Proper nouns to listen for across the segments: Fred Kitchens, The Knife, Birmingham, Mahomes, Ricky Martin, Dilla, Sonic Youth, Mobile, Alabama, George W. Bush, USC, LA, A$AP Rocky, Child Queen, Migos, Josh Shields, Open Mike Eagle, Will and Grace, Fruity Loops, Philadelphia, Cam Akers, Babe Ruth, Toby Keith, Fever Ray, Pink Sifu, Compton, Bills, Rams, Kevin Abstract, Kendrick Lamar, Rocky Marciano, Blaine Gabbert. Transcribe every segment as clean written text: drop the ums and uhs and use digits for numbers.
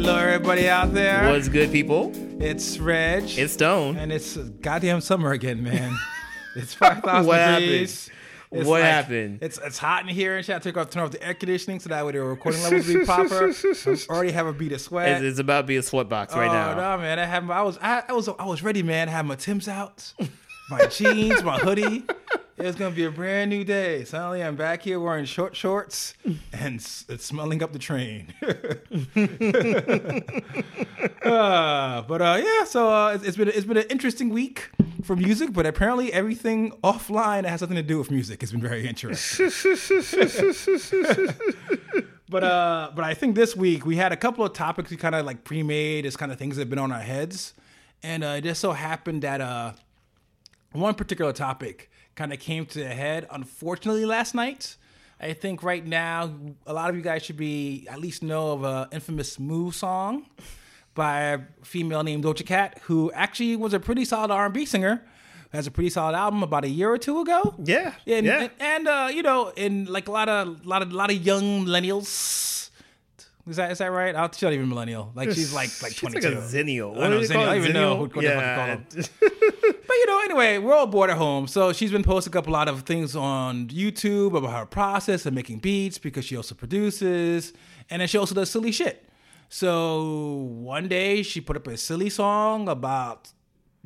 Hello, everybody out there. What's good, people? It's Reg. It's Stone. And it's goddamn summer again, man. It's 5,000 degrees. Happened? It's what like, happened? It's hot in here and shit. I turn off the air conditioning so that way the recording levels be proper. I already have a bead of sweat. It's about to be a sweat box right now. Oh no, man! I was ready, man. I had my Tim's out, my jeans, my hoodie. It's gonna be a brand new day. Suddenly, I'm back here wearing short shorts and it's smelling up the train. It's been an interesting week for music, but apparently everything offline has something to do with music. It's been very interesting. But I think this week we had a couple of topics we kind of like pre-made as kind of things that have been on our heads. And it just so happened that one particular topic kind of came to a head, unfortunately, last night. I think right now a lot of you guys should be at least know of an infamous Move song by a female named Doja Cat, who actually was a pretty solid R&B singer, has a pretty solid album about a year or two ago. Yeah. And a lot of young millennials. Is that right? She's not even millennial. Like she's like 22. She's like a zennial. I don't even know what they call them. But anyway, we're all bored at home. So she's been posting up a lot of things on YouTube about her process of making beats because she also produces, and then she also does silly shit. So one day she put up a silly song about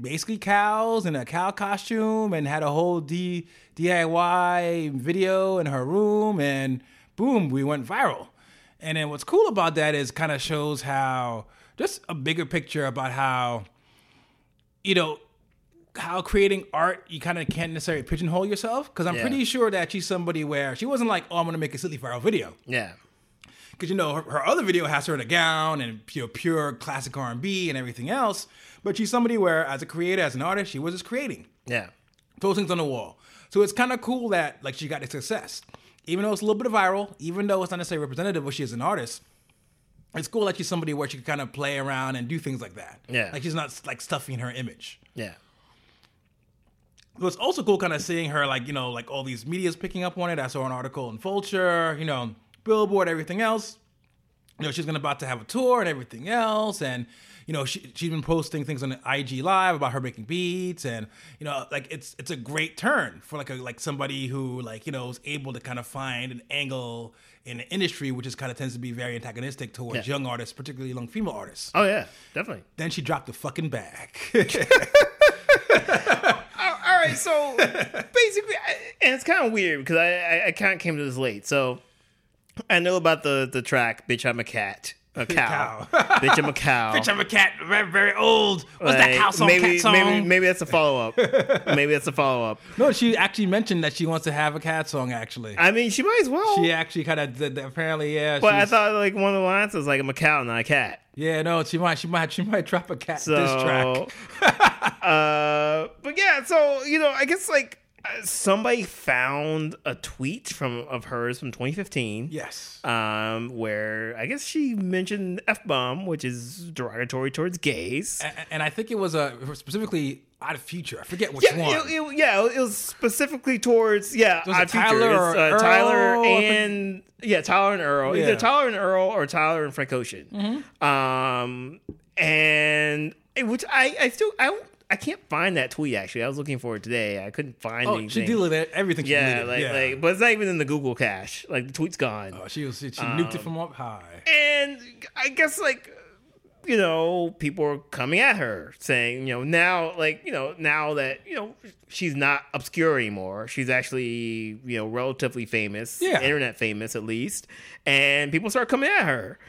basically cows in a cow costume and had a whole DIY video in her room, and boom, we went viral. And then what's cool about that is kind of shows how just a bigger picture about how, how creating art, you kind of can't necessarily pigeonhole yourself. Because I'm pretty sure that she's somebody where she wasn't like, oh, I'm going to make a silly viral video. Yeah. Because, her other video has her in a gown and pure classic R&B and everything else. But she's somebody where, as a creator, as an artist, she was just creating. Yeah. Those things on the wall. So it's kind of cool that, like, she got the success. Even though it's a little bit of viral, even though it's not necessarily representative of what she is as an artist, it's cool that she's somebody where she can kind of play around and do things like that. Yeah. Like, she's not, like, stuffing her image. Yeah. So it's also cool kind of seeing her, like, like all these media's picking up on it. I saw an article in Vulture, Billboard, everything else. She's about to have a tour and everything else, and she's been posting things on IG Live about her making beats, and it's a great turn for like somebody who is able to kind of find an angle in the industry, which is kind of tends to be very antagonistic towards young artists, particularly young female artists. Oh yeah, definitely. Then she dropped the fucking bag. All right, so basically, and it's kind of weird because I kind of came to this late, so. I know about the track, Bitch, I'm a Cat. A Cow. Bitch, I'm a Cow. Bitch, I'm a Cat. Very, very old. What's that cow song? Cat song? Maybe that's a follow-up. No, she actually mentioned that she wants to have a cat song, actually. I mean, she might as well. She actually kind of did that, apparently, yeah. But I thought, like, one of the lines was, like, I'm a cow, not a cat. Yeah, no, she might drop a cat diss track. But, yeah, so, I guess, like, somebody found a tweet of hers from 2015. Yes. Where I guess she mentioned F-bomb, which is derogatory towards gays. And I think it was specifically Odd Future. I forget which one. It was specifically towards Odd Future. Tyler and Earl. Yeah. Either Tyler and Earl or Tyler and Frank Ocean. Mm-hmm. And which I can't find that tweet, actually. I was looking for it today. I couldn't find anything. She deleted everything. But it's not even in the Google cache. Like, the tweet's gone. Oh, she nuked it from up high. And I guess, people are coming at her, saying, now that she's not obscure anymore. She's actually, relatively famous. Yeah. Internet famous, at least. And people start coming at her,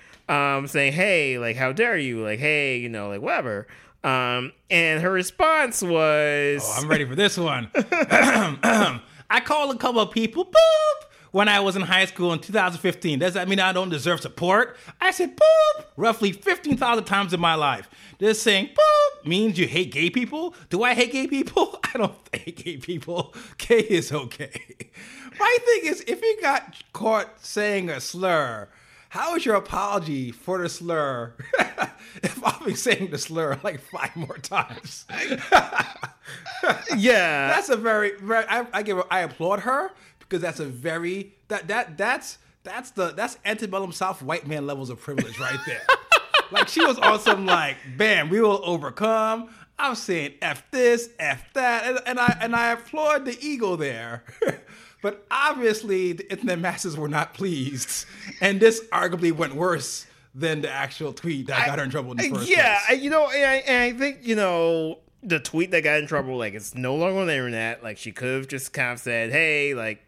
saying, hey, like, how dare you? Like, hey, like, whatever. And her response was... Oh, I'm ready for this one. I called a couple of people, boop, when I was in high school in 2015. Does that mean I don't deserve support? I said, boop, roughly 15,000 times in my life. This saying, boop, means you hate gay people? Do I hate gay people? I don't hate gay people. Gay is okay. My thing is, if you got caught saying a slur... How is your apology for the slur if I'll be saying the slur like five more times? Yeah. That's a very, very I applaud her because that's a very that's antebellum South white man levels of privilege right there. Like, she was on some, like, bam, we will overcome. I'm saying F this, F that. And I applaud the ego there. But obviously, the masses were not pleased. And this arguably went worse than the actual tweet that got her in trouble in the first place. Yeah, you know, and I think, you know, the tweet that got in trouble, like, it's no longer on the internet. Like, she could have just kind of said, hey, like,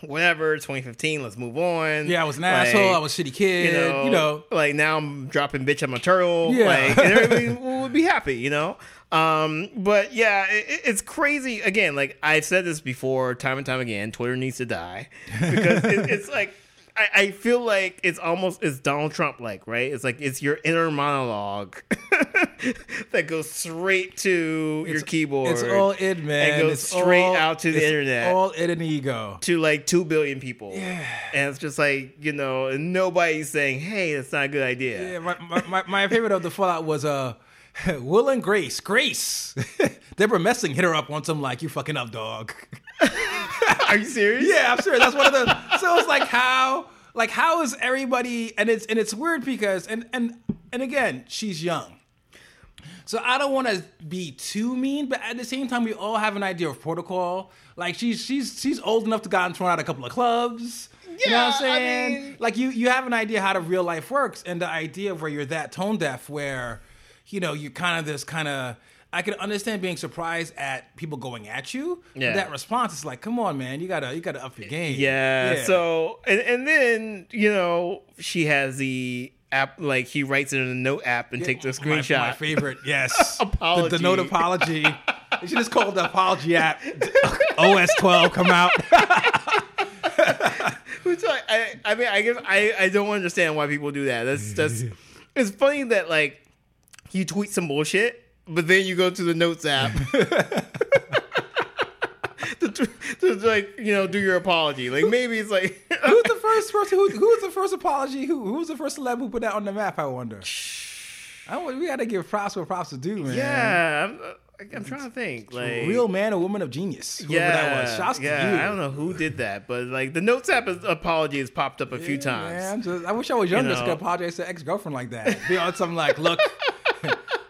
whatever, 2015, let's move on. Yeah, I was an asshole. I was a shitty kid. You know. Like, now I'm dropping bitch, I'm a turtle. Yeah. Like, and everybody would be happy, you know? But, yeah, it's crazy. Again, like, I've said this before time and time again, Twitter needs to die. Because it's like, I feel like it's Donald Trump like, right? It's like it's your inner monologue that goes straight to your keyboard. It's all id, man. And goes straight out to the internet. All id and ego. To like 2 billion people. Yeah. And it's just like, you know, and nobody's saying, hey, that's not a good idea. Yeah, my favorite of the fallout was Will and Grace. Deborah Messing hit her up on some like, you fucking up, dog. Are you serious? Yeah, I'm serious. That's one of the. So it's like how is everybody? And it's weird because and again, she's young. So I don't want to be too mean, but at the same time, we all have an idea of protocol. Like she's old enough to gotten thrown out a couple of clubs. Yeah, you know what I'm saying? I mean, like you have an idea how the real life works, and the idea of where you're that tone deaf, where you know you kind of this kind of. I can understand being surprised at people going at you. Yeah. That response is like, come on, man, you gotta up your game. Yeah. So and then, you know, she has the app, like he writes it in a note app and takes a screenshot. My favorite, yes. Apology. The note apology. She just called the apology app. OS 12 come out. Which I mean, I guess I don't understand why people do that. That's it's funny that like you tweet some bullshit. But then you go to the notes app to like, you know, do your apology. Like maybe it's like who's the first person? Who was the first apology? Who was the first celeb who put that on the map? I wonder. We got to give props where props are due, man. Yeah, I'm trying to think. Like real man or woman of genius. Yeah, that was. Shouts to you. I don't know who did that, but like the notes app apology has popped up a few times. Man, I wish I was younger. So I could apologize to ex girlfriend like that. Be on some like look.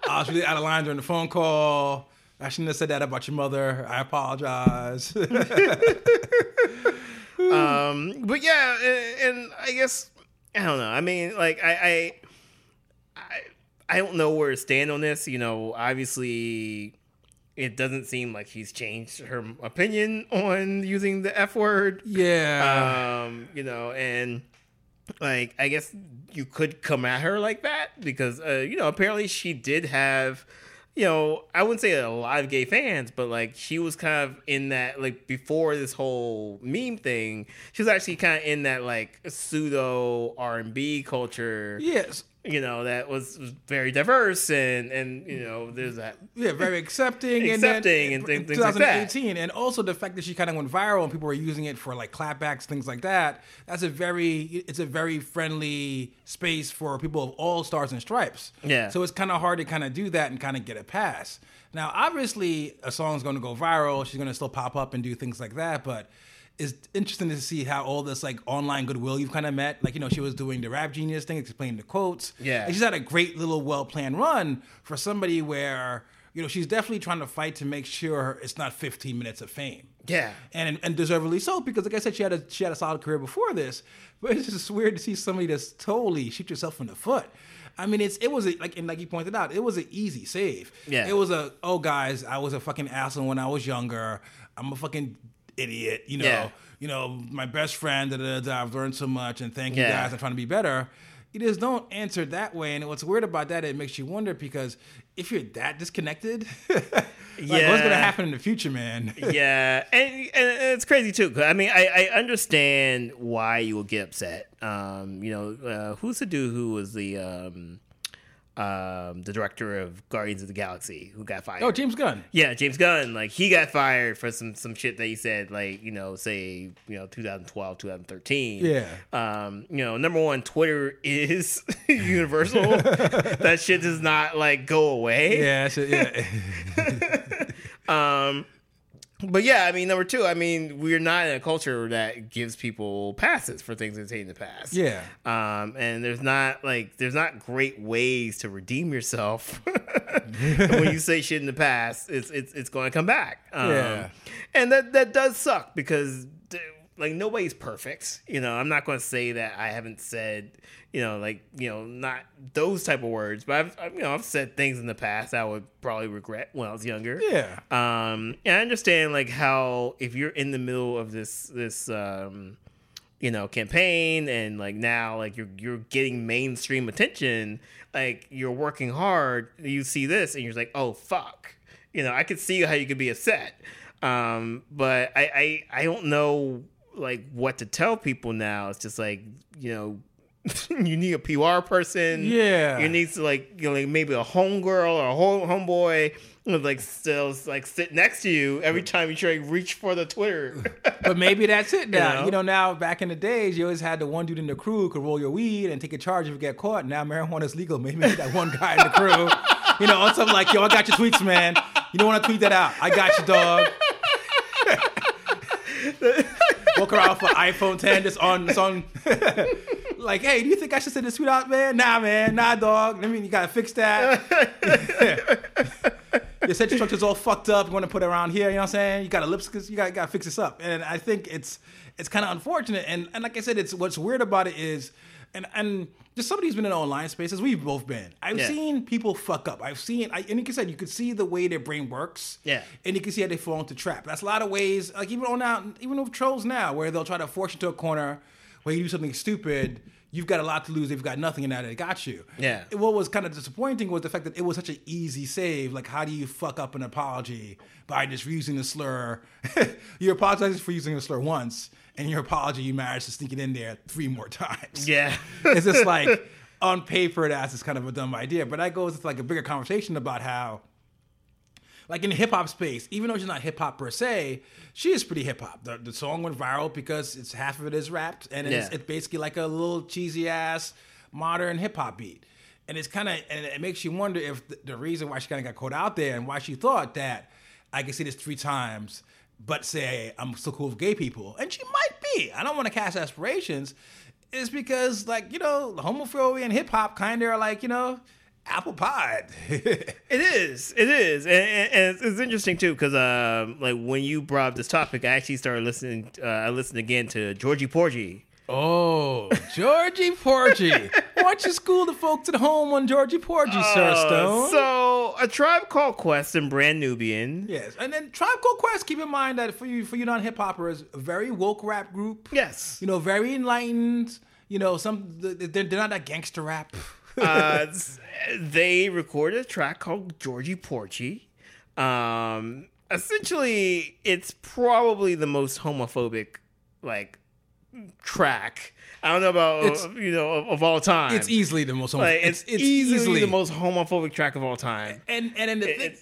I was really out of line during the phone call. I shouldn't have said that about your mother. I apologize. But yeah, and I guess I don't know. I mean, like I don't know where to stand on this. You know, obviously, it doesn't seem like she's changed her opinion on using the F word. Yeah. You know, and. Like, I guess you could come at her like that because, you know, apparently she did have, you know, I wouldn't say a lot of gay fans, but like she was kind of in that, like before this whole meme thing, she was actually kind of in that like pseudo R&B culture. Yes. You know, that was very diverse and you know, there's that. Yeah, very accepting. and things like that. 2018. And also the fact that she kind of went viral and people were using it for like clapbacks, things like that. It's a very friendly space for people of all stars and stripes. Yeah. So it's kind of hard to kind of do that and kind of get a pass. Now, obviously, a song's going to go viral. She's going to still pop up and do things like that. But it's interesting to see how all this like online goodwill you've kind of met. Like, you know, she was doing the Rap Genius thing, explaining the quotes. Yeah. And she's had a great little well-planned run for somebody where, you know, she's definitely trying to fight to make sure it's not 15 minutes of fame. Yeah. And deservedly so, because like I said, she had a solid career before this, but it's just weird to see somebody that's totally shoot yourself in the foot. I mean, it was, like you pointed out, it was an easy save. Yeah. It was oh guys, I was a fucking asshole when I was younger. I'm a fucking idiot, you know, yeah. You know, my best friend, I've learned so much, and thank you guys, I'm trying to be better. You just don't answer that way, and what's weird about that, it makes you wonder, because if you're that disconnected, like, what's going to happen in the future, man? Yeah, and it's crazy, too. I mean, I understand why you will get upset. You know, who's the dude who was the director of Guardians of the Galaxy who got fired. Oh, James Gunn. Yeah, James Gunn. Like he got fired for some shit that he said, like, you know, say, you know, 2012, 2013. Yeah. You know, number one, Twitter is universal. That shit does not like go away. Yeah. That's it, yeah. But yeah, I mean, number two, I mean, we're not in a culture that gives people passes for things they've taken in the past. Yeah. And there's not great ways to redeem yourself. When you say shit in the past, it's going to come back. Yeah. And that does suck because like nobody's perfect. You know, I'm not going to say that I haven't said, you know, like, you know, not those type of words, but I've said things in the past I would probably regret when I was younger. Yeah. And I understand like how, if you're in the middle of this, you know, campaign and like now, like you're getting mainstream attention, like you're working hard, you see this and you're like, oh fuck, you know, I could see how you could be upset. But I don't know like what to tell people now. It's just like, you know, you need a PR person. Yeah. You need to like, you know, like maybe a homegirl or a homeboy would like still like sit next to you every time you try to reach for the Twitter. But maybe that's it now. You know, now back in the days, you always had the one dude in the crew who could roll your weed and take a charge if you get caught. Now marijuana's legal. Maybe that one guy in the crew, you know, on something like, yo, I got your tweets, man. You don't want to tweet that out. I got you, dog. Walk around for iPhone 10 that's on. It's on. Like, hey, do you think I should send this tweet out, man? Nah, man. Nah, dog. I mean, you got to fix that. Your set structure's all fucked up. You want to put it around here. You know what I'm saying? You got to lipstick. You got to fix this up. And I think it's kind of unfortunate. And like I said, it's what's weird about it is, and just somebody who's been in online spaces, we've both been. I've seen people fuck up. And like I said, you could see the way their brain works. Yeah. And you can see how they fall into trap. That's a lot of ways, like even with trolls now, where they'll try to force you to a corner where you do something stupid. You've got a lot to lose. They've got nothing, and now they got you. Yeah. What was kind of disappointing was the fact that it was such an easy save. Like, how do you fuck up an apology by just using a slur? You're apologizing for using a slur once, and your apology, you managed to sneak it in there 3 more times. Yeah. It's just like, on paper, that's just kind of a dumb idea. But that goes into like a bigger conversation about how, like in the hip hop space, even though she's not hip hop per se, she is pretty hip hop. The song went viral because it's half of it is rapped, and it's basically like a little cheesy ass modern hip hop beat. And it's kind of, and it makes you wonder if the reason why she kind of got caught out there and why she thought that I can say this 3 times, but say I'm still cool with gay people, and she might be. I don't want to cast aspirations. Is because like, you know, homophobia and hip hop kind of are like, you know, apple pie. It is. And it's interesting too, because like when you brought up this topic, I actually started listening. I listened again to Georgie Porgy. Oh, Georgie Porgy. Why don't you school the folks at home on Georgie Porgy, Sir Stone? So, A Tribe Called Quest and Brand Nubian. Yes, and then Tribe Called Quest, keep in mind that for you non-hip-hoppers, a very woke rap group. Yes. You know, very enlightened. You know, they're not that gangster rap. They recorded a track called Georgie Porgy. Essentially, it's probably the most homophobic, like, track. I don't know about of all time. It's easily the most homophobic. Like, it's easily the most homophobic track of all time. And then the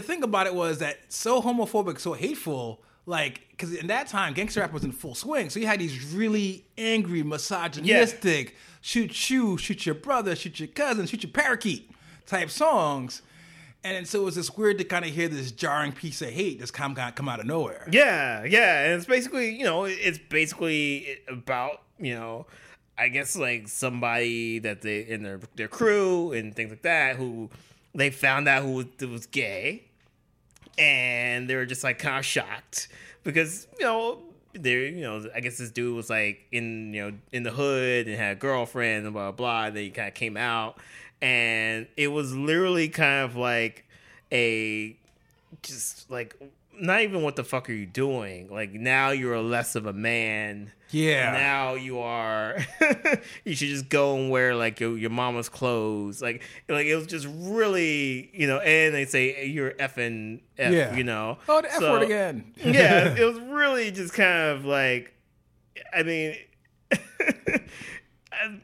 thing about it was that so homophobic, so hateful. Like, because in that time, gangster rap was in full swing. So you had these really angry, misogynistic, shoot you, shoot your brother, shoot your cousin, shoot your parakeet type songs. And so it was just weird to kind of hear this jarring piece of hate that's come out of nowhere. Yeah, yeah. And it's basically, you know, about, you know, I guess like somebody that they, in their crew and things like that, who they found out who was gay. And they were just like kind of shocked because, you know, I guess this dude was like in the hood and had a girlfriend and blah, blah, blah. And then he kind of came out, and it was literally kind of like not even what the fuck are you doing? Like, now you're less of a man. Yeah. Now you are. You should just go and wear like your mama's clothes. Like it was just really, you know. And they say, hey, you're effing, yeah, you know. Oh, the F word again. Yeah, it was really just kind of like, I mean,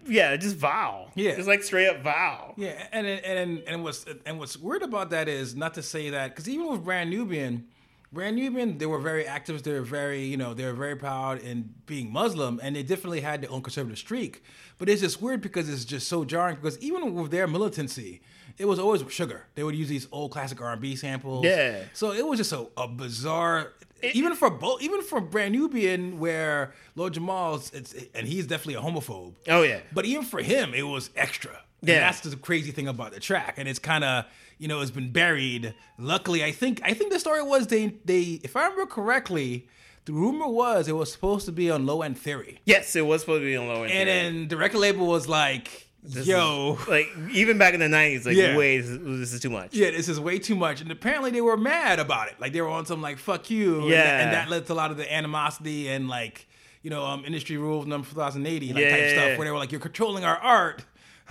yeah, just vile. Yeah, it's like straight up vile. Yeah, and what's weird about that is, not to say that, because even with Brand Nubian, Brand Nubian, they were very activist. They were very, you know, they were very proud in being Muslim, and they definitely had their own conservative streak. But it's just weird because it's just so jarring. Because even with their militancy, it was always Sugar. They would use these old classic R&B samples. Yeah. So it was just a bizarre. Even for Brand Nubian, where Lord Jamal's, and he's definitely a homophobe. Oh yeah. But even for him, it was extra. Yeah. And that's the crazy thing about the track, and it's kind of, you know, it's been buried. Luckily, I think the story was they if I remember correctly, the rumor was it was supposed to be on Low End Theory. Yes, it was supposed to be on Low End Theory. And then the record label was like, yo, like even back in the 90s, like, yeah, wait, this is too much. Yeah, this is way too much. And apparently they were mad about it. Like they were on some like fuck you. Yeah. And that led to a lot of the animosity and like, you know, industry rules number 2080 like, yeah, type stuff where they were like, you're controlling our art.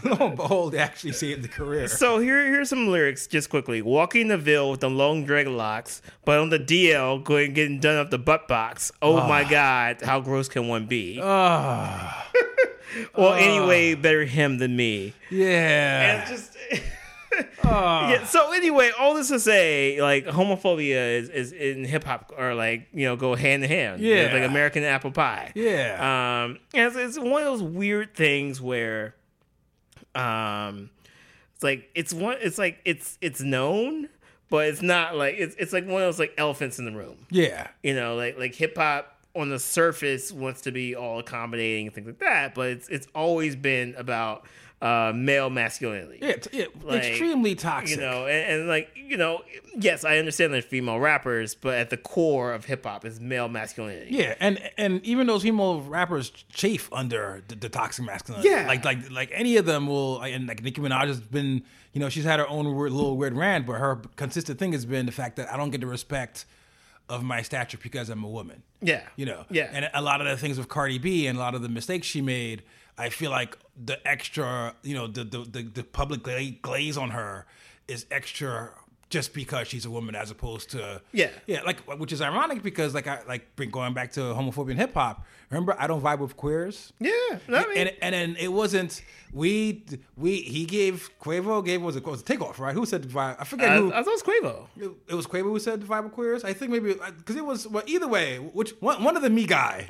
Lo and behold, they actually saved the career. So here's some lyrics, just quickly. Walking the Ville with the long dreadlocks, but on the DL, going getting done up the butt box. Oh my God, how gross can one be? Well, anyway, better him than me. Yeah. And just yeah. So anyway, all this to say, like, homophobia is in hip hop, or like, you know, go hand in hand. Yeah. It's like American apple pie. Yeah. And it's one of those weird things where. It's known, but it's not like it's like one of those like elephants in the room. Yeah, you know, like hip hop on the surface wants to be all accommodating and things like that, but it's always been about male masculinity. Yeah, like, extremely toxic. You know, and like, you know, yes, I understand there's female rappers, but at the core of hip hop is male masculinity. Yeah, and even those female rappers chafe under the toxic masculinity. Yeah, like any of them will. And like Nicki Minaj has been, you know, she's had her own little weird rant, but her consistent thing has been the fact that I don't get the respect of my stature because I'm a woman. Yeah, you know. Yeah, and a lot of the things with Cardi B and a lot of the mistakes she made, I feel like the extra, you know, the public glaze on her is extra just because she's a woman, as opposed to which is ironic because going back to homophobia and hip hop. Remember, I don't vibe with queers. Yeah, and then it wasn't he gave Quavo was it Takeoff, right? Who said vibe? I forget who. I thought it was Quavo. It was Quavo who said vibe with queers. I think maybe because it was either way. Which one of the me guy?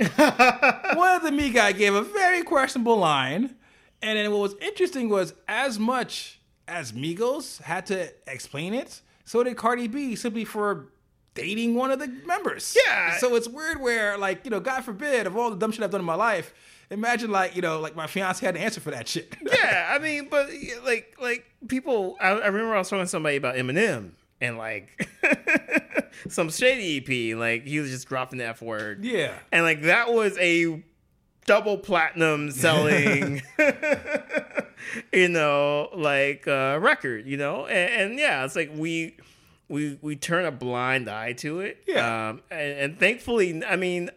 One of the me guy gave a very questionable line, and then what was interesting was as much as Migos had to explain it, so did Cardi B, simply for dating one of the members. Yeah. So it's weird where, like, you know, God forbid, of all the dumb shit I've done in my life, imagine, like, you know, like my fiance had to answer for that shit. Yeah, I mean, but like people, I remember I was talking to somebody about Eminem and like some Shady EP, like he was just dropping the F word. Yeah. And like that was a double platinum selling, you know, like record, you know? And yeah, it's like we turn a blind eye to it. Yeah. And thankfully, I mean,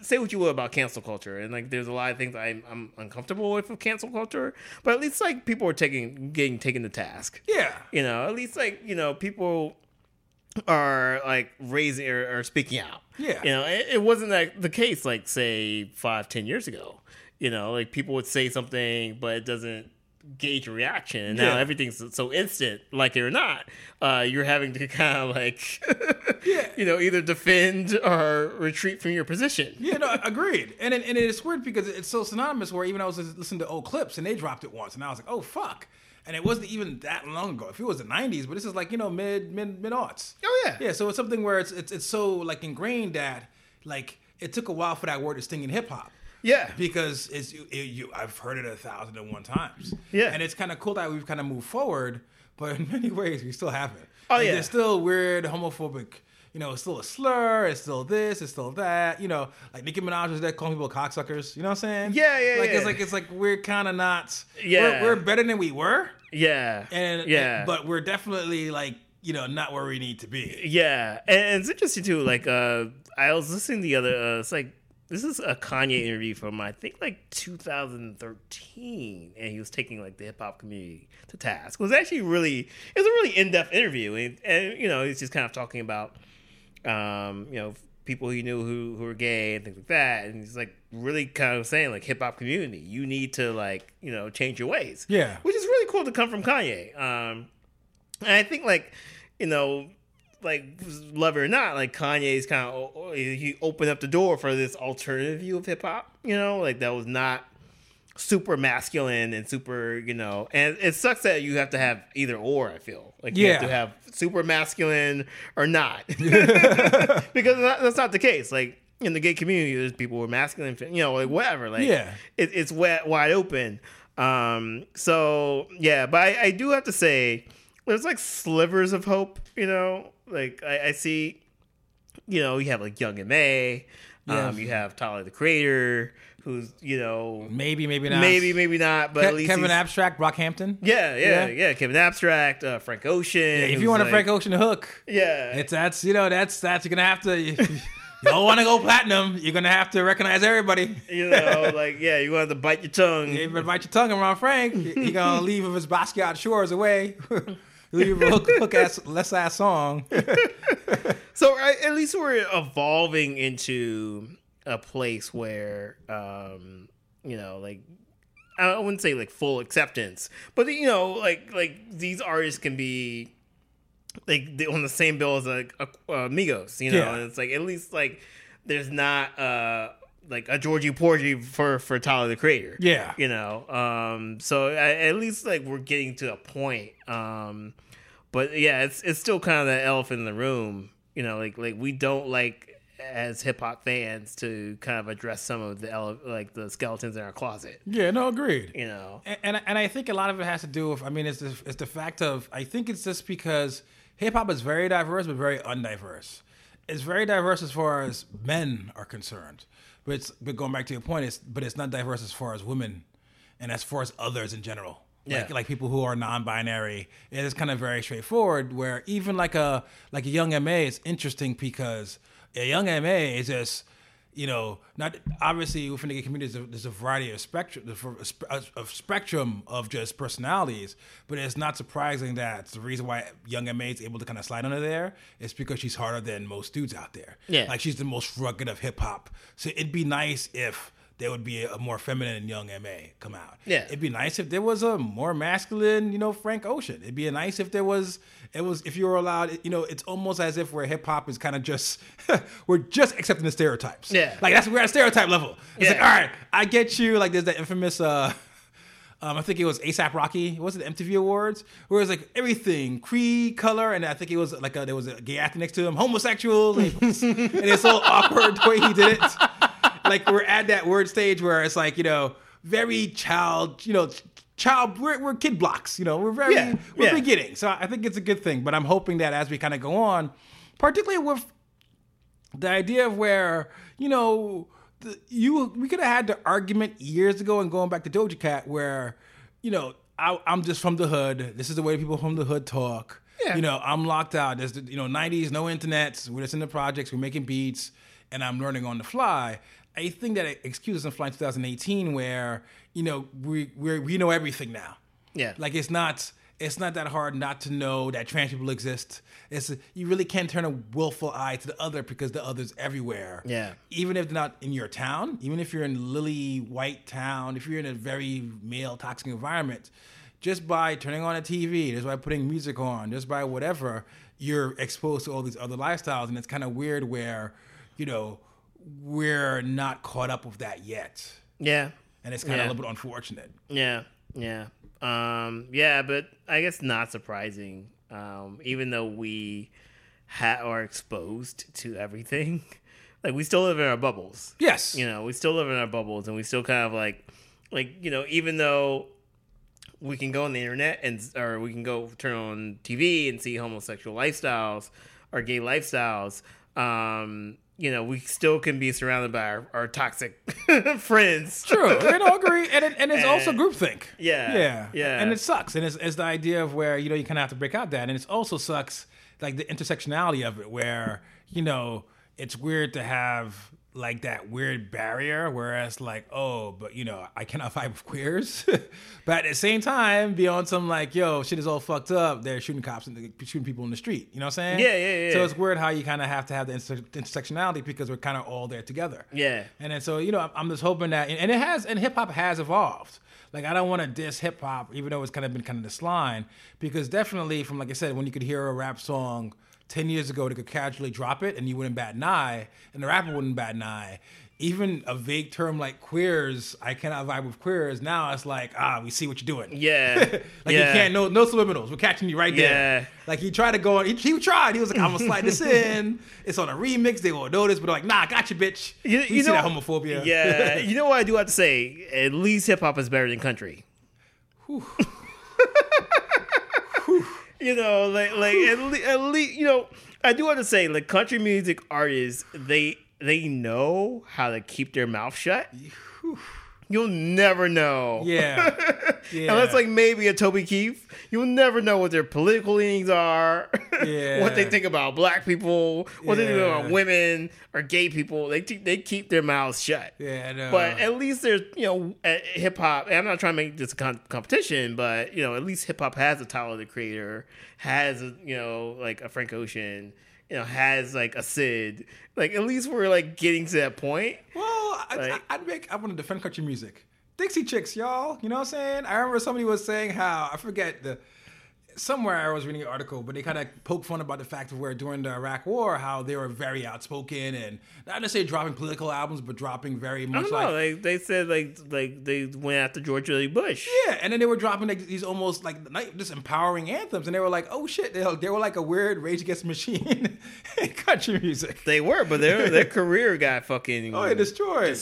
say what you will about cancel culture. And like, there's a lot of things I'm uncomfortable with cancel culture, but at least like people are getting taken to task. Yeah. You know, at least like, you know, people are like raising or speaking out. Yeah. You know, it wasn't like the case, like say 5-10 years ago, you know, like people would say something, but it doesn't gauge reaction, and now everything's so instant, like it or not, you're having to kind of like you know, either defend or retreat from your position. Yeah, no, agreed. And it's weird because it's so synonymous where even I was listening to old clips and they dropped it once and I was like, oh fuck. And it wasn't even that long ago. If it was the 90s, but this is like, you know, mid aughts. Oh yeah. Yeah, so it's something where it's so like ingrained that like it took a while for that word to sting in hip hop. Yeah, because I've heard it 1,001 times. Yeah, and it's kind of cool that we've kind of moved forward, but in many ways we still haven't. Oh yeah, there's still weird homophobic. You know, it's still a slur. It's still this. It's still that. You know, like Nicki Minaj was there calling people cocksuckers. You know what I'm saying? Yeah. Like it's like we're kind of not. Yeah, we're better than we were. Yeah, and but we're definitely like, you know, not where we need to be. Yeah, and it's interesting too. Like I was listening to the other. It's like. This is a Kanye interview from, I think, like 2013, and he was taking like the hip hop community to task. It was actually a really in-depth interview, and you know, he's just kind of talking about, you know, people he knew who were gay and things like that, and he's like really kind of saying like hip hop community, you need to like, you know, change your ways. Yeah, which is really cool to come from Kanye. And I think like, you know. like love it or not, like Kanye's kind of, he opened up the door for this alternative view of hip hop, you know, like that was not super masculine and super, you know, and it sucks that you have to have either or, I feel like you have to have super masculine or not because that's not the case. Like in the gay community, there's people who are masculine, you know, like whatever, like it's wide open. So yeah, but I do have to say there's like slivers of hope, you know, like I see, you know, you have like Young and May, you have Tyler the Creator, who's, you know, maybe not, but at least Kevin Abstract, Brockhampton, Kevin Abstract, Frank Ocean. Yeah, if you want a Frank Ocean hook, that's you're gonna have to. You don't want to go platinum. You're going to have to recognize everybody. You know, like, yeah, you want to bite your tongue. You better bite your tongue around Frank. You're going to leave of his Basquiat Shores away. Leave a hook-ass, less-ass song. So at least we're evolving into a place where, you know, like, I wouldn't say, like, full acceptance. But, you know, like these artists can be... like on the same bill as like Migos, you know, and it's like at least like there's not like a Georgie Porgy for Tyler the Creator, you know. So at least like we're getting to a point, but yeah, it's still kind of that elephant in the room, you know, like we don't like as hip hop fans to kind of address some of the like the skeletons in our closet. Yeah, no, agreed. You know, and I think a lot of it has to do with, I mean, it's the fact of, I think it's just because. Hip hop is very diverse, but very undiverse. It's very diverse as far as men are concerned, but going back to your point, it's not diverse as far as women, and as far as others in general, like people who are non-binary. It is kind of very straightforward. Where even like a Young MA is interesting because a Young MA is just, you know, not obviously within the gay community there's a variety of spectrum of just personalities, but it's not surprising that the reason why Young M.A. is able to kind of slide under there is because she's harder than most dudes out there. Yeah, like she's the most rugged of hip hop. So it'd be nice if there would be a more feminine Young M.A. come out. Yeah, it'd be nice if there was a more masculine, you know, Frank Ocean. It'd be nice if there was. It was, if you were allowed, you know, it's almost as if where hip hop is kind of just, we're just accepting the stereotypes. Yeah. Like we're at a stereotype level. It's like, all right, I get you. Like there's that infamous, I think it was A$AP Rocky. Was it the MTV Awards? Where it was like everything, creed, color, and I think it was like there was a gay actor next to him, homosexual. Like, and it's so awkward the way he did it. Like we're at that word stage where it's like, you know, very child, you know, we're kid blocks, you know, we're beginning. So I think it's a good thing, but I'm hoping that as we kind of go on, particularly with the idea of where, you know, we could have had the argument years ago and going back to Doja Cat where, you know, I'm just from the hood. This is the way people from the hood talk. Yeah. You know, I'm locked out. There's, you know, 90s, no internets. We're just in the projects. We're making beats and I'm learning on the fly. I think that it excuses in flying 2018 where, you know, we know everything now. Yeah. Like it's not that hard not to know that trans people exist. You really can't turn a willful eye to the other because the other's everywhere. Yeah. Even if they're not in your town, even if you're in lily white town, if you're in a very male toxic environment, just by turning on a TV, just by putting music on, just by whatever, you're exposed to all these other lifestyles. And it's kind of weird where, you know, we're not caught up with that yet. Yeah. And it's kind of a little bit unfortunate. Yeah. Yeah. Yeah, but I guess not surprising. Even though we are exposed to everything, like we still live in our bubbles. Yes. You know, we still live in our bubbles and we still kind of like, you know, even though we can go on the internet or we can go turn on TV and see homosexual lifestyles or gay lifestyles, you know, we still can be surrounded by our toxic friends. True, we all agree, and it's also groupthink. Yeah. And it sucks, and it's the idea of where, you know, you kind of have to break out that, and it also sucks like the intersectionality of it, where, you know, it's weird to have like that weird barrier, whereas like, oh, but you know, I cannot fight with queers, but at the same time, be on some like, yo, shit is all fucked up. They're shooting cops and shooting people in the street. You know what I'm saying? Yeah. So it's weird how you kind of have to have the intersectionality because we're kind of all there together. Yeah. And then so, you know, I'm just hoping that, and it has, and hip hop has evolved. Like I don't want to diss hip hop, even though it's kind of been kind of this line, because definitely from, like I said, when you could hear a rap song 10 years ago, they could casually drop it and you wouldn't bat an eye, and the rapper wouldn't bat an eye. Even a vague term like queers, I cannot vibe with queers. Now it's like, we see what you're doing. Yeah. You can't, no subliminals. We're catching you right there. Yeah. Like he tried to go on, he tried. He was like, I'm going to slide this in. It's on a remix. They won't notice. But they're like, nah, gotcha, bitch. You see that homophobia. Yeah. You know what I do have to say? At least hip hop is better than country. Whew. You know, at least, you know, I do have to say, like, country music artists, they know how to keep their mouth shut. You'll never know. Yeah. Unless like maybe a Toby Keith, you'll never know what their political leanings are. Yeah. What they think about black people, what they think about women or gay people. They keep their mouths shut. Yeah, I know. But at least there's, you know, hip hop. I'm not trying to make this a competition, but you know, at least hip hop has a Tyler, the Creator, has you know, like a Frank Ocean. You know, has like a Sid. Like, at least we're like getting to that point. Well, like, I want to defend country music. Dixie Chicks, y'all. You know what I'm saying? I remember somebody was saying how, I forget somewhere I was reading an article, but they kind of poke fun about the fact of where during the Iraq War, how they were very outspoken and not necessarily dropping political albums, but dropping very much. I don't know. They said like they went after George W. Bush. Yeah, and then they were dropping like these almost like just empowering anthems, and they were like, oh shit, they were like a weird Rage Against the Machine in country music. They were, but their career got fucking destroyed.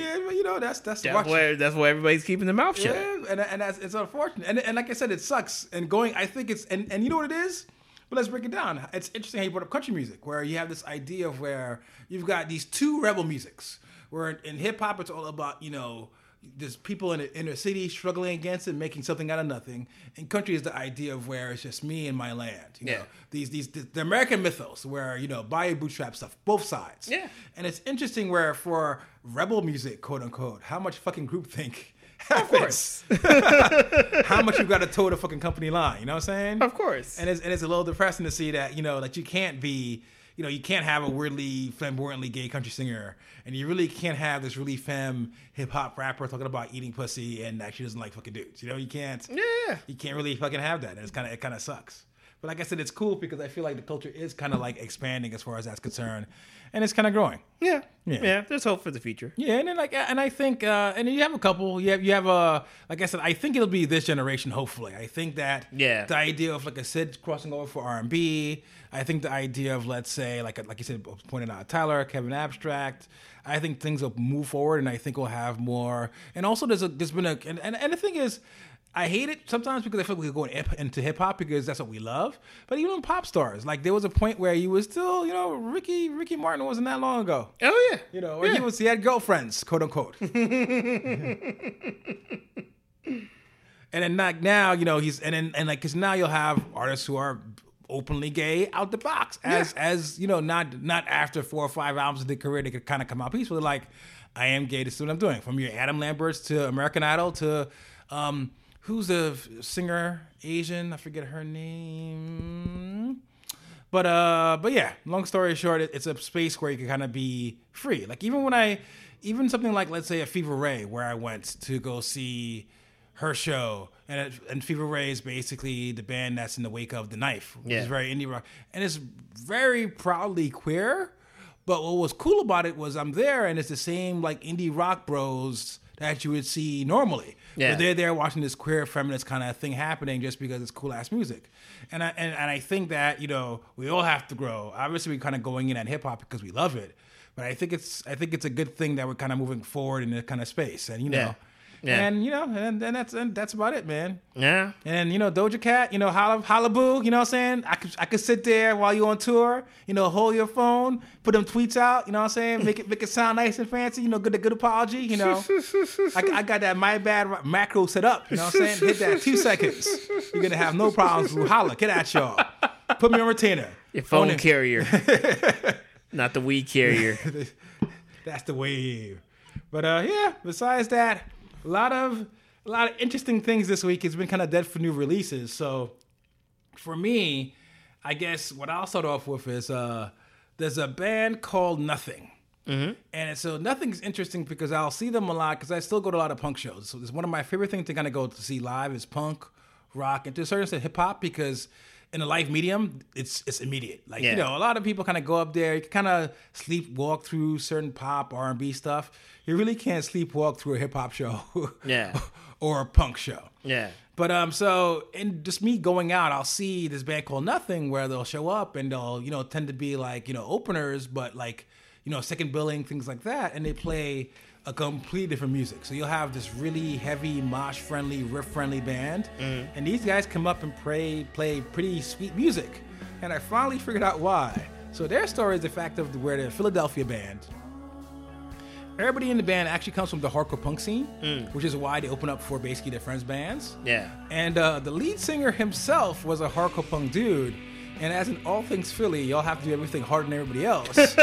Yeah, but you know that's why everybody's keeping their mouth shut. Yeah, and that's, it's unfortunate, and like I said, it sucks. And going, I think it's and you know what it is? But let's break it down. It's interesting how you brought up country music, where you have this idea of where you've got these two rebel musics, where in hip-hop it's all about, you know, there's people in the inner city struggling against it, making something out of nothing. And country is the idea of where it's just me and my land. You know, these the American mythos where, you know, buy a bootstrap stuff, both sides. Yeah. And it's interesting where for rebel music, quote-unquote, how much fucking groupthink happens. Of course. How much you got to toe the fucking company line, you know what I'm saying? Of course. And it's a little depressing to see that, you know, that you can't be, you know, you can't have a weirdly flamboyantly gay country singer, and you really can't have this really femme hip hop rapper talking about eating pussy and actually doesn't like fucking dudes. You know, you can't. Yeah. You can't really fucking have that. And it kind of sucks. But like I said, it's cool because I feel like the culture is kind of like expanding as far as that's concerned, and it's kind of growing. Yeah. There's hope for the future. Yeah, and then like, and I think, and you have a couple. You have a like I said, I think it'll be this generation. Hopefully, I think that the idea of like a Sid crossing over for R&B. I think the idea of, let's say, like you said, pointed out Tyler, Kevin Abstract. I think things will move forward, and I think we'll have more. And also, there's been, and the thing is, I hate it sometimes because I feel like we could go into hip-hop because that's what we love. But even pop stars, like there was a point where you was still, you know, Ricky Martin wasn't that long ago. Oh, yeah. You know, where he had girlfriends, quote-unquote. And then like now, you know, because now you'll have artists who are openly gay out the box as you know, not after 4 or 5 albums of their career, they could kind of come out peacefully like, I am gay, this is what I'm doing. From your Adam Lamberts to American Idol to... who's a singer, Asian? I forget her name. But yeah, long story short, it's a space where you can kind of be free. Like even something like, let's say, a Fever Ray, where I went to go see her show. And Fever Ray is basically the band that's in the wake of The Knife, which is very indie rock. And it's very proudly queer. But what was cool about it was I'm there and it's the same like indie rock bros that you would see normally. Yeah. But they're there watching this queer feminist kind of thing happening just because it's cool-ass music. And I think that, you know, we all have to grow. Obviously, we're kind of going in at hip-hop because we love it. But I think it's a good thing that we're kind of moving forward in that kind of space. And, you know... Yeah. Yeah. And, you know, and that's about it, man. Yeah. And, you know, Doja Cat, you know, holla boo, you know what I'm saying? I could sit there while you're on tour, you know, hold your phone, put them tweets out, you know what I'm saying? Make it sound nice and fancy, you know, good apology, you know. I got that my bad macro set up, you know what I'm saying? Hit that 2 seconds. You're going to have no problems with holla. Get at y'all. Put me on retainer. Your phone carrier. Not the weed carrier. That's the wave. But, yeah, besides that, a lot of interesting things this week. It's been kind of dead for new releases. So for me, I guess what I'll start off with is there's a band called Nothing. Mm-hmm. And so Nothing's interesting because I'll see them a lot because I still go to a lot of punk shows. So it's one of my favorite things to kind of go to see live is punk rock, and to a certain extent hip hop, because in a live medium, it's immediate. Like, you know, a lot of people kind of go up there. You can kind of sleepwalk through certain pop, R&B stuff. You really can't sleepwalk through a hip hop show. Or a punk show. But so, and just me going out, I'll see this band called Nothing, where they'll show up and they'll, you know, tend to be like, you know, openers, but like, you know, second billing, things like that. And they play a completely different music. So you'll have this really heavy, mosh-friendly, riff-friendly band. And these guys come up and play pretty sweet music. And I finally figured out why. So their story is the fact of where they're a Philadelphia band. Everybody in the band actually comes from the hardcore punk scene, which is why they open up for basically their friends' bands. And the lead singer himself was a hardcore punk dude. And as in all things Philly, y'all have to do everything harder than everybody else.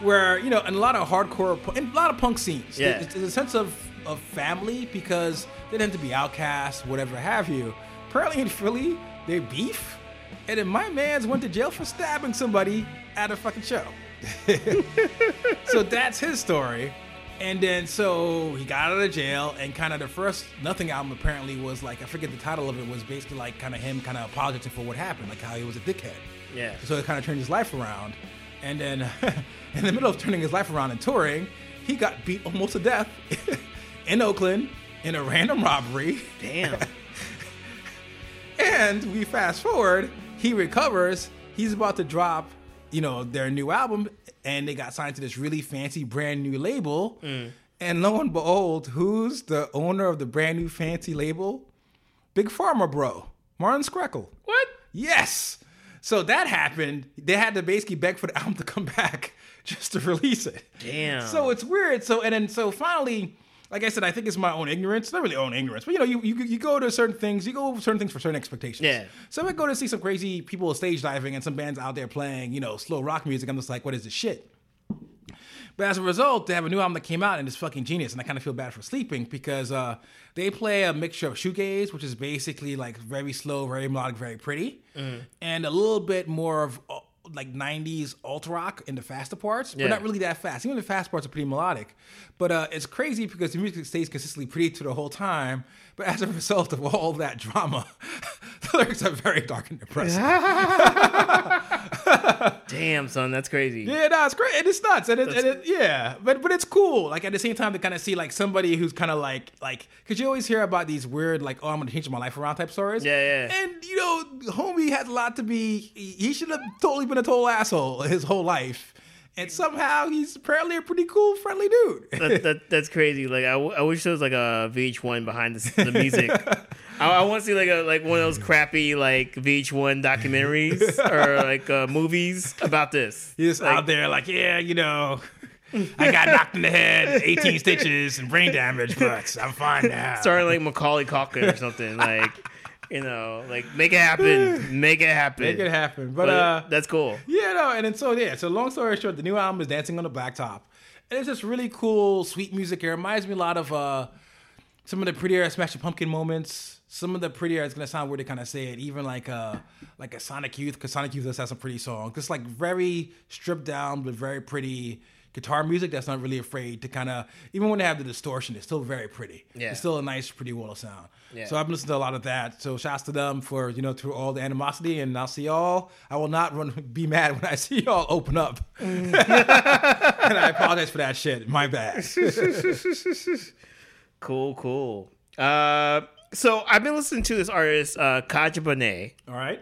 Where, you know, and a lot of hardcore, and a lot of punk scenes, there's a sense of family because they tend to be outcasts, whatever have you. Apparently in Philly, they beef. And then my man's went to jail for stabbing somebody at a fucking show. So that's his story. And then so he got out of jail, and kind of the first Nothing album apparently was like, I forget the title of it, was basically like kind of him kind of apologizing for what happened, like how he was a dickhead. So it kind of turned his life around. And then in the middle of turning his life around and touring, he got beat almost to death in Oakland in a random robbery. And we fast forward, he recovers, he's about to drop, you know, their new album, and they got signed to this really fancy brand new label. And lo and behold, who's the owner of the brand new fancy label? Big Pharma bro, Martin Skrtel. Yes. So that happened. They had to basically beg for the album to come back just to release it. So it's weird. So, and then, so finally, like I said, I think it's my own ignorance. It's not really own ignorance, but you know, you go to certain things, you go to certain things for certain expectations. So I go to see some crazy people stage diving and some bands out there playing, you know, slow rock music. I'm just like, what is this shit? But as a result, they have a new album that came out, and it's fucking genius. And I kind of feel bad for sleeping because they play a mixture of shoegaze, which is basically like very slow, very melodic, very pretty, and a little bit more of like 90s alt rock in the faster parts, but not really that fast. Even the fast parts are pretty melodic. But it's crazy because the music stays consistently pretty through the whole time. But as a result of all that drama, the lyrics are very dark and depressing. Damn, son, that's crazy. Yeah, no, it's great. And it's nuts. And it, yeah, but it's cool. Like at the same time, to kind of see like somebody who's kind of like, because you always hear about these weird, like, oh, I'm going to change my life around type stories. And, you know, homie had a lot to be, he should have totally been a total asshole his whole life. And somehow he's apparently a pretty cool, friendly dude. That's crazy. Like I wish there was like a VH1 behind the music. I want to see like one of those crappy like VH1 documentaries or like movies about this. He's just like, out there like, yeah, you know, I got knocked in the head, 18 stitches and brain damage, but I'm fine now. Starting like Macaulay Culkin or something like. You know, like, make it happen. Make it happen. Make it happen. But that's cool. Yeah, no, and then so, yeah. So long story short, the new album is Dancing on the Blacktop. And it's just really cool, sweet music. It reminds me a lot of some of the prettier Smash the Pumpkin moments. Some of the prettier, it's going to sound weird to kind of say it, even like a Sonic Youth, because Sonic Youth does have some pretty songs. Just like very stripped down, but very pretty guitar music that's not really afraid to kind of, even when they have the distortion, it's still very pretty. It's still a nice, pretty wall of sound. So I've listened to a lot of that. So shouts to them for, you know, through all the animosity, and I'll see y'all. I will not be mad when I see y'all open up. And I apologize for that shit. My bad. Cool. So I've been listening to this artist, Kaja Bonet. All right.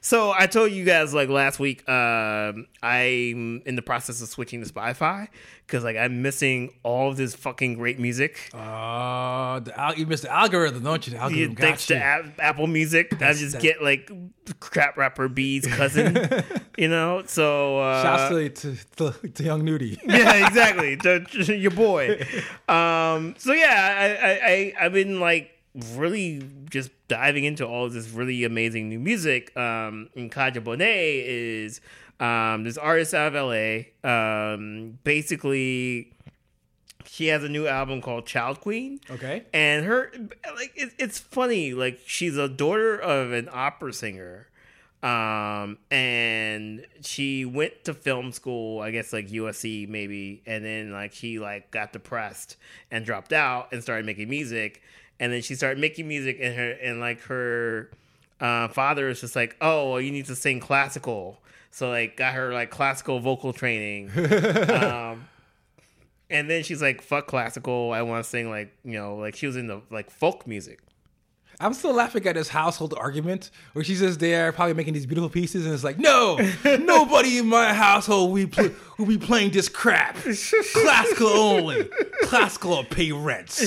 So I told you guys like last week, I'm in the process of switching to Spotify because like I'm missing all of this fucking great music. You missed the algorithm, don't you? The algorithm got you. Thanks to Apple Music, I just get like crap rapper B's cousin, you know. So shouts to Young Nudie. Yeah, exactly, to your boy. So yeah, I've been like really just diving into all of this really amazing new music. And Kaja Bonet is this artist out of LA. Basically, she has a new album called Child Queen. Okay. And her, like, it's funny. Like, she's a daughter of an opera singer. And she went to film school, I guess like USC maybe. And then like she like got depressed and dropped out and started making music. And then she started making music, and her father is just like, oh, well, you need to sing classical. So like got her like classical vocal training. And then she's like, fuck classical. I want to sing like, you know, like she was into like folk music. I'm still laughing at this household argument where she's just there probably making these beautiful pieces and it's like, no, nobody in my household will be playing this crap. Classical only. Classical or pay rent.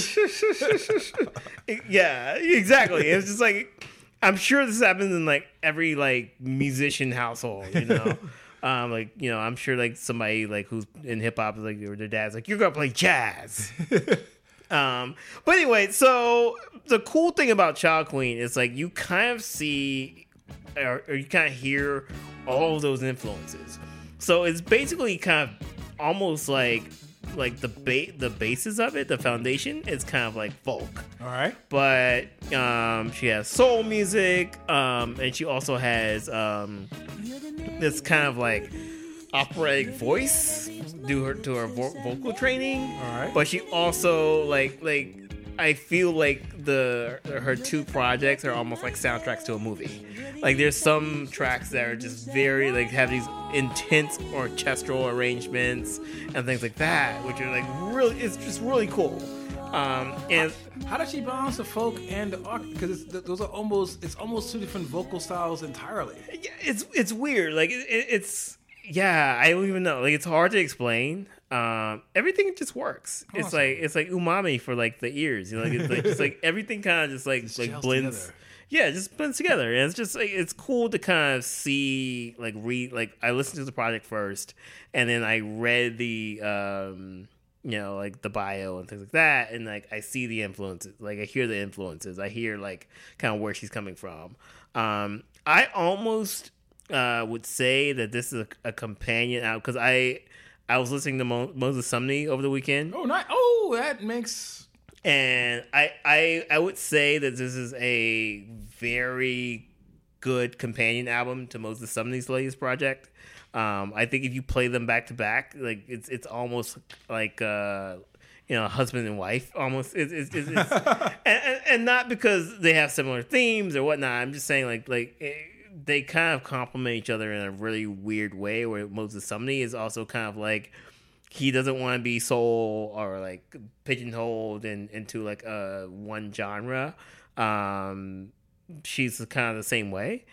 Yeah, exactly. It's just like, I'm sure this happens in like every like musician household, you know? Like, you know, I'm sure like somebody like who's in hip hop is like, or their dad's like, you're going to play jazz. But anyway, so the cool thing about Child Queen is like you kind of see or you kind of hear all of those influences. So it's basically kind of almost like the basis of it, the foundation is kind of like folk. All right. But she has soul music, and she also has this kind of like operatic voice vocal training. All right. But she also like I feel like her two projects are almost like soundtracks to a movie. Like there's some tracks that are just very like have these intense orchestral arrangements and things like that, which are like really, it's just really cool. And how does she balance the folk and the art? Because those are almost two different vocal styles entirely. Yeah, it's weird. Like it's. Yeah, I don't even know. Like, it's hard to explain. Everything just works. Awesome. It's like umami for like the ears. You know, like it's like just like everything kind of just like blends. Together. Yeah, it just blends together, and it's just like it's cool to kind of see like read like I listened to the project first, and then I read the you know like the bio and things like that, and like I see the influences. Like I hear the influences. I hear like kind of where she's coming from. I almost. Would say that this is a companion out because I was listening to Moses Sumney over the weekend. Oh, nice! Oh, that makes. And I would say that this is a very good companion album to Moses Sumney's latest project. I think if you play them back to back, like it's almost like you know, husband and wife almost. It's and not because they have similar themes or whatnot. I'm just saying like. They kind of complement each other in a really weird way where Moses Sumney is also kind of like he doesn't want to be soul or like pigeonholed into like one genre. She's kind of the same way.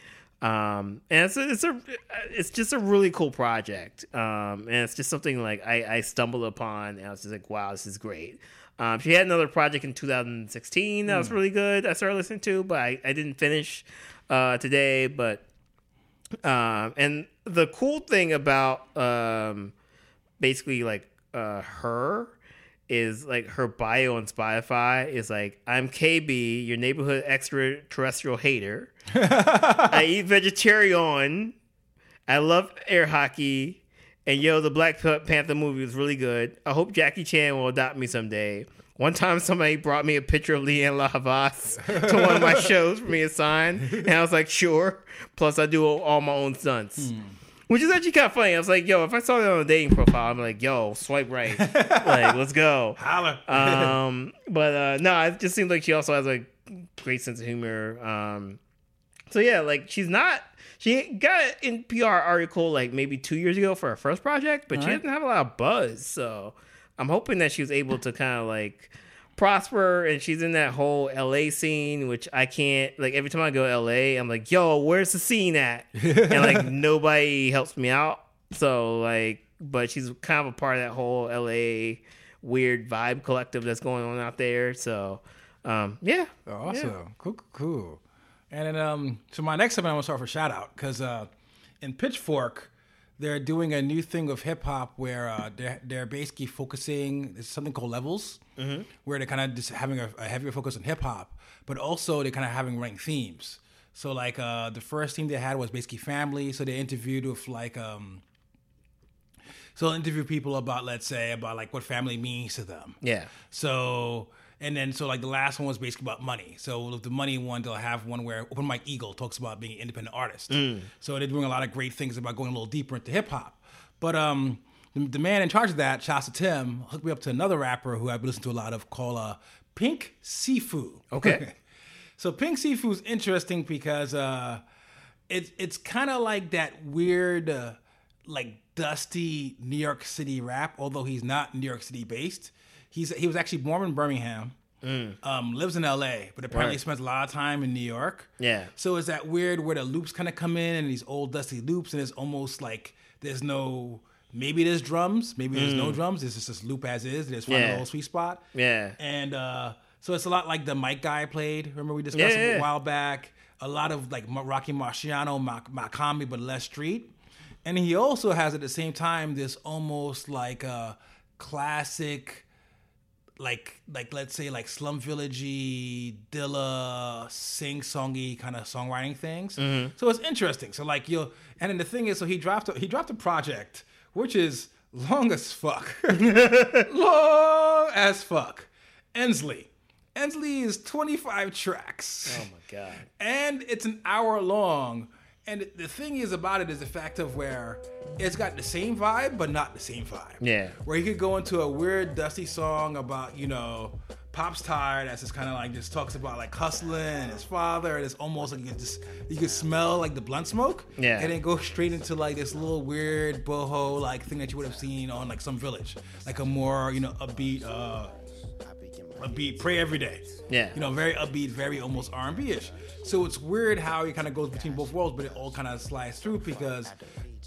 And it's just a really cool project. And it's just something like I stumbled upon and I was just like, wow, this is great. She had another project in 2016 that was really good. I started listening to, but I didn't finish today, but and the cool thing about basically like her is like her bio on Spotify is like, I'm KB, your neighborhood extraterrestrial hater. I eat vegetarian. I love air hockey. And yo, the Black Panther movie was really good. I hope Jackie Chan will adopt me someday. One time somebody brought me a picture of Leanne LaHavas to one of my shows for me to sign. And I was like, sure. Plus, I do all my own stunts. Which is actually kind of funny. I was like, yo, if I saw that on a dating profile, I'm like, yo, swipe right. Like, let's go. Holler. No, it just seems like she also has a great sense of humor. So, yeah, like, she got an NPR article like maybe 2 years ago for her first project, but she doesn't have a lot of buzz. So I'm hoping that she was able to kind of like prosper, and she's in that whole LA scene, which I can't, like every time I go to LA, I'm like, yo, where's the scene at? And like nobody helps me out. So like, but she's kind of a part of that whole LA weird vibe collective that's going on out there. So yeah. Awesome. Yeah. Cool. And then, so my next segment, I'm going to start for shout out because in Pitchfork, they're doing a new thing with hip hop where they're basically focusing, it's something called Levels, where they're kind of just having a heavier focus on hip hop, but also they're kind of having ranked themes. So like the first theme they had was basically family. So they interviewed with like, so they'll interview people about, let's say, about like what family means to them. Yeah. So... And then, so like the last one was basically about money. So with the money one, they'll have one where Open Mike Eagle talks about being an independent artist. So they're doing a lot of great things about going a little deeper into hip hop. But the man in charge of that, shouts to Tim, hooked me up to another rapper who I've listened to a lot of called Pink Sifu. Okay. So Pink Sifu's interesting because it's kind of like that weird, like dusty New York City rap, although he's not New York City based. He was actually born in Birmingham, lives in LA, but apparently spends a lot of time in New York. Yeah. So it's that weird where the loops kind of come in and these old dusty loops, and it's almost like there's no... Maybe there's drums. Maybe there's no drums. It's just this loop as is. There's finding a little sweet spot. Yeah. And so it's a lot like the Mike guy played. Remember we discussed him a while back. A lot of like Rocky Marciano, Makami, but less street. And he also has at the same time this almost like classic, like let's say like Slum Village-y, Dilla, sing-songy kind of songwriting things. Mm-hmm. So it's interesting. So like and then the thing is, so he dropped a project. Which is long as fuck. Long as fuck. Ensley is 25 tracks. Oh my God. And it's an hour long. And the thing is about it is the fact of where it's got the same vibe, but not the same vibe. Yeah. Where you could go into a weird, dusty song about, Pop's Tired, that's just kind of like just talks about like hustling and his father, and it's almost like you can smell like the blunt smoke, and then go straight into like this little weird boho like thing that you would have seen on like some village, like a more upbeat Pray Every Day, very upbeat, very almost R&B ish. So it's weird how it kind of goes between both worlds, but it all kind of slides through because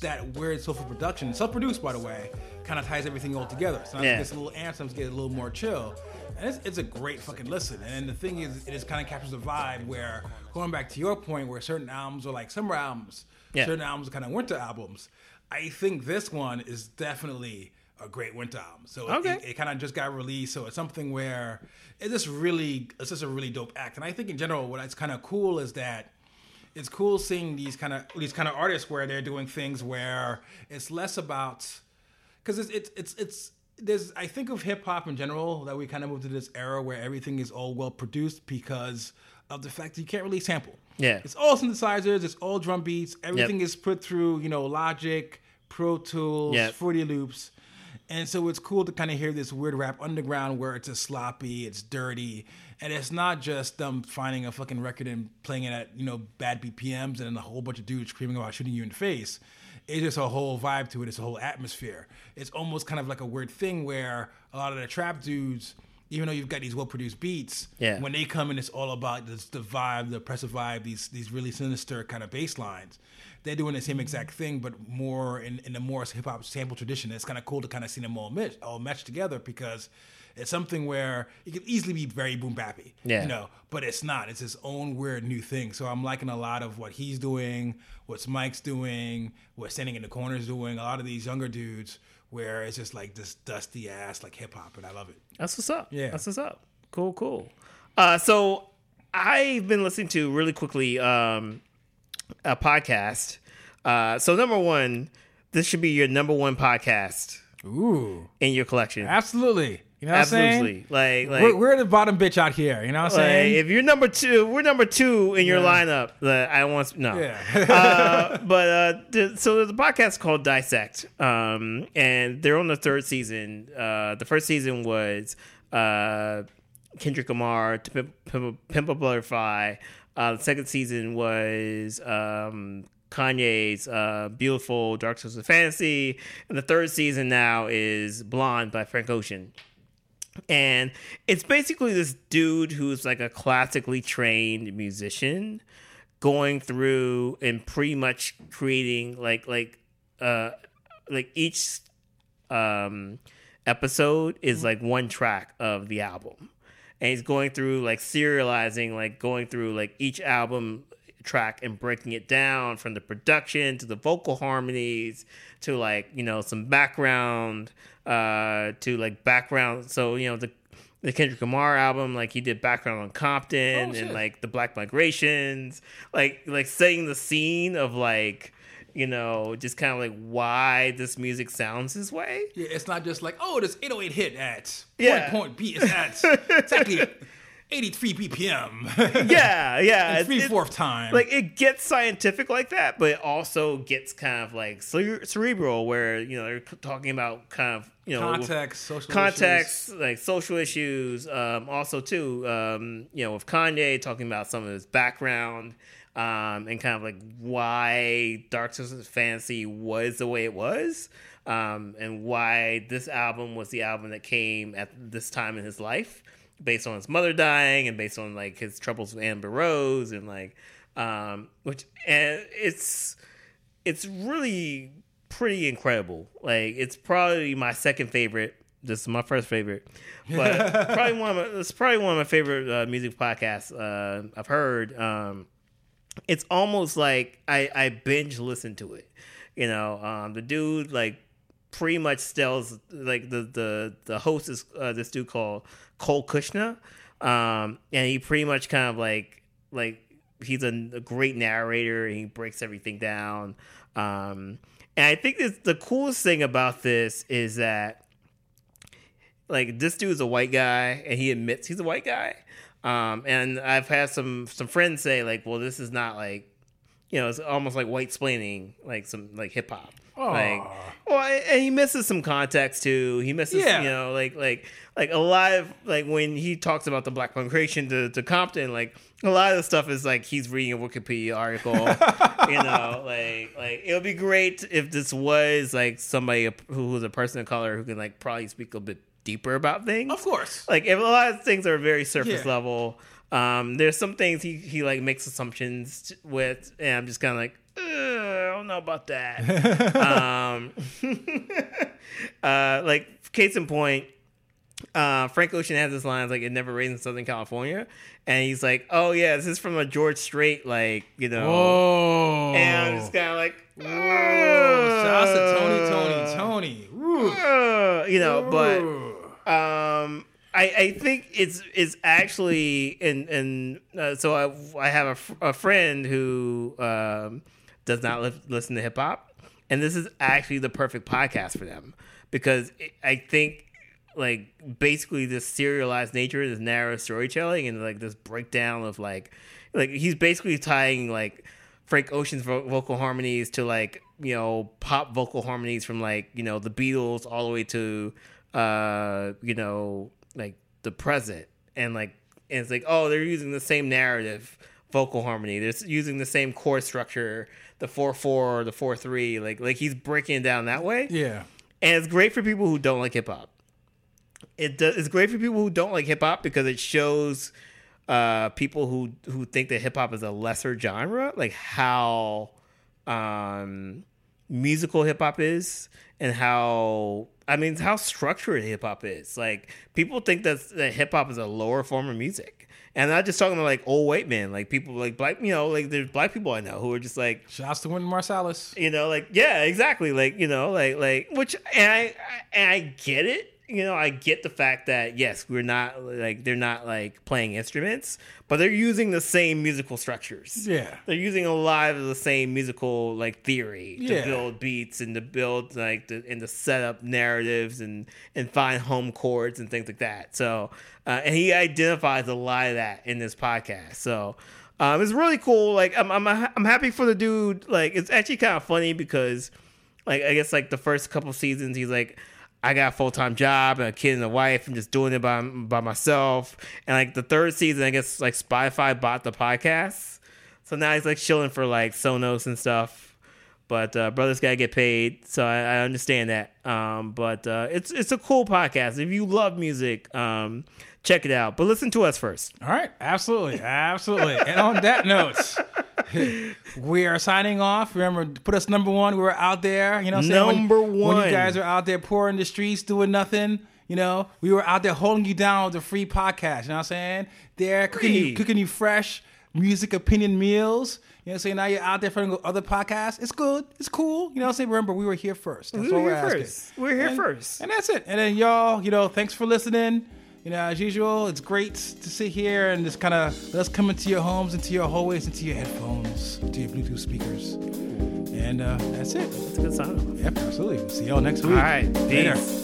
that weird soulful production, self-produced by the way, kind of ties everything all together. So I think this little anthems get a little more chill. And it's a great fucking listen. And the thing is, it just kind of captures the vibe where, going back to your point, where certain albums are like summer albums, certain albums are kind of winter albums. I think this one is definitely a great winter album. So it kind of just got released. So it's something where it's just a really dope act. And I think in general, what's kind of cool is that it's cool seeing these kind of artists where they're doing things where it's less about, because it's there's, I think of hip hop in general, that we kind of moved to this era where everything is all well produced because of the fact that you can't really sample. Yeah. It's all synthesizers, it's all drum beats, everything is put through, Logic, Pro Tools, Fruity Loops. And so it's cool to kind of hear this weird rap underground where it's just sloppy, it's dirty, and it's not just them finding a fucking record and playing it at, bad BPMs and then a whole bunch of dudes screaming about shooting you in the face. It's just a whole vibe to it. It's a whole atmosphere. It's almost kind of like a weird thing where a lot of the trap dudes, even though you've got these well-produced beats, when they come in, it's all about the vibe, the oppressive vibe, these really sinister kind of bass lines. They're doing the same exact thing, but more in the more hip-hop sample tradition. It's kind of cool to kind of see them all match together because it's something where it could easily be very boom-bappy, but it's not. It's his own weird new thing. So I'm liking a lot of what he's doing, what Mike's doing, what Standing in the Corner's doing, a lot of these younger dudes where it's just like this dusty-ass like hip-hop, and I love it. That's what's up. Yeah. That's what's up. Cool. So I've been listening to, really quickly, a podcast. So number one, this should be your number one podcast. Ooh. In your collection. Absolutely. You know what I'm saying? Absolutely. Like we're the bottom bitch out here. You know what I'm saying? If you're number two, we're number two in your lineup. So there's a podcast called Dissect, and they're on the third season. The first season was Kendrick Lamar, Pimp a Butterfly. The second season was Kanye's Beautiful Dark Souls of Fantasy. And the third season now is Blonde by Frank Ocean. And it's basically this dude who's like a classically trained musician going through and pretty much creating like each episode is like one track of the album. And he's going through, like, serializing, like, going through, like, each album track and breaking it down from the production to the vocal harmonies to, like, some background to, like, background. So, the Kendrick Lamar album, like, he did background on Compton and, like, the Black Migrations. Like setting the scene of, like... just kind of like why this music sounds this way. Yeah, it's not just like, oh, this 808 hit at point B is at exactly 83 BPM. It's 3/4 time. Like it gets scientific like that, but it also gets kind of like cerebral where, they're talking about kind of, you know, contacts, social issues. Like social issues. Also too, you know, with Kanye talking about some of his background, and kind of like why Dark Twisted Fantasy was the way it was, and why this album was the album that came at this time in his life, based on his mother dying and based on like his troubles with Amber Rose and like, which, and it's really pretty incredible. Like, it's probably my second favorite. This is my first favorite, but it's probably one of my favorite music podcasts I've heard. It's almost like I binge listen to it. You know, the dude like pretty much tells like the host is this dude called Cole Kushner, and he pretty much kind of like he's a great narrator and he breaks everything down. And I think the coolest thing about this is that, like, this dude's a white guy, and he admits he's a white guy. And I've had some friends say, like, well, this is not, like, you know, it's almost like white-splaining, like, some, like, hip-hop. Like, well, and he misses some context, too. He misses, you know, like a lot of, like, when he talks about the Black migration to Compton, like, a lot of the stuff is like he's reading a Wikipedia article, you know, like it would be great if this was like somebody who was a person of color who can like probably speak a bit deeper about things. Of course. Like, if a lot of things are very surface level. There's some things he like makes assumptions with, and I'm just kind of like, I don't know about that. Like, case in point, Frank Ocean has this line like, it never rains in Southern California, and he's like, oh yeah, this is from a George Strait, like, you know. Whoa. And I'm just kind of like, shouts to Tony. You know, but I think it's actually and so I have a friend who does not listen to hip hop, and this is actually the perfect podcast for them, because I think, like, basically this serialized nature, this narrow storytelling, and like this breakdown of like he's basically tying like Frank Ocean's vocal harmonies to, like, you know, pop vocal harmonies from, like, you know, the Beatles all the way to you know, like the present, and like, and it's like, oh, they're using the same narrative vocal harmony, they're using the same chord structure, the 4/4, the 4/3, like he's breaking it down that way. Yeah, and it's great for people who don't like hip hop. It's great for people who don't like hip-hop because it shows people who think that hip-hop is a lesser genre, like how musical hip-hop is and how structured hip-hop is. Like, people think that hip-hop is a lower form of music. And I'm not just talking about, like, old white men. Like, people, like, black, you know, like, there's black people I know who are just, like... Shouts to Wynton Marsalis. You know, like, yeah, exactly. Like, you know, like which... And I get it. You know, I get the fact that, yes, we're not, like, they're not, like, playing instruments, but they're using the same musical structures. Yeah. They're using a lot of the same musical, like, theory to build beats and to build, like, and to set up narratives and find home chords and things like that. So, and he identifies a lot of that in this podcast. So, it's really cool. Like, I'm happy for the dude. Like, it's actually kind of funny because, like, I guess, like, the first couple seasons, he's like, I got a full-time job and a kid and a wife. I'm just doing it by myself. And, like, the third season, I guess, like, Spotify bought the podcast. So now he's, like, chilling for, like, Sonos and stuff. But brothers got to get paid. So I understand that. But it's a cool podcast. If you love music, check it out. But listen to us first. All right. Absolutely. And on that note... We are signing off. Remember, put us number one. We're out there, you know. Number one. When you guys are out there pouring the streets, doing nothing, you know, we were out there holding you down with a free podcast. You know what I'm saying? They're cooking you fresh music opinion meals. You know what I'm saying? Now you're out there for other podcasts. It's good. It's cool. You know what I'm saying? Remember, we were here first. We're here first. And that's it. And then y'all, you know, thanks for listening. You know, as usual, it's great to sit here and just kind of let us come into your homes, into your hallways, into your headphones, to your Bluetooth speakers. And that's it. That's a good sign off. Yep, absolutely. We'll see y'all next week. All right. Peace. Later.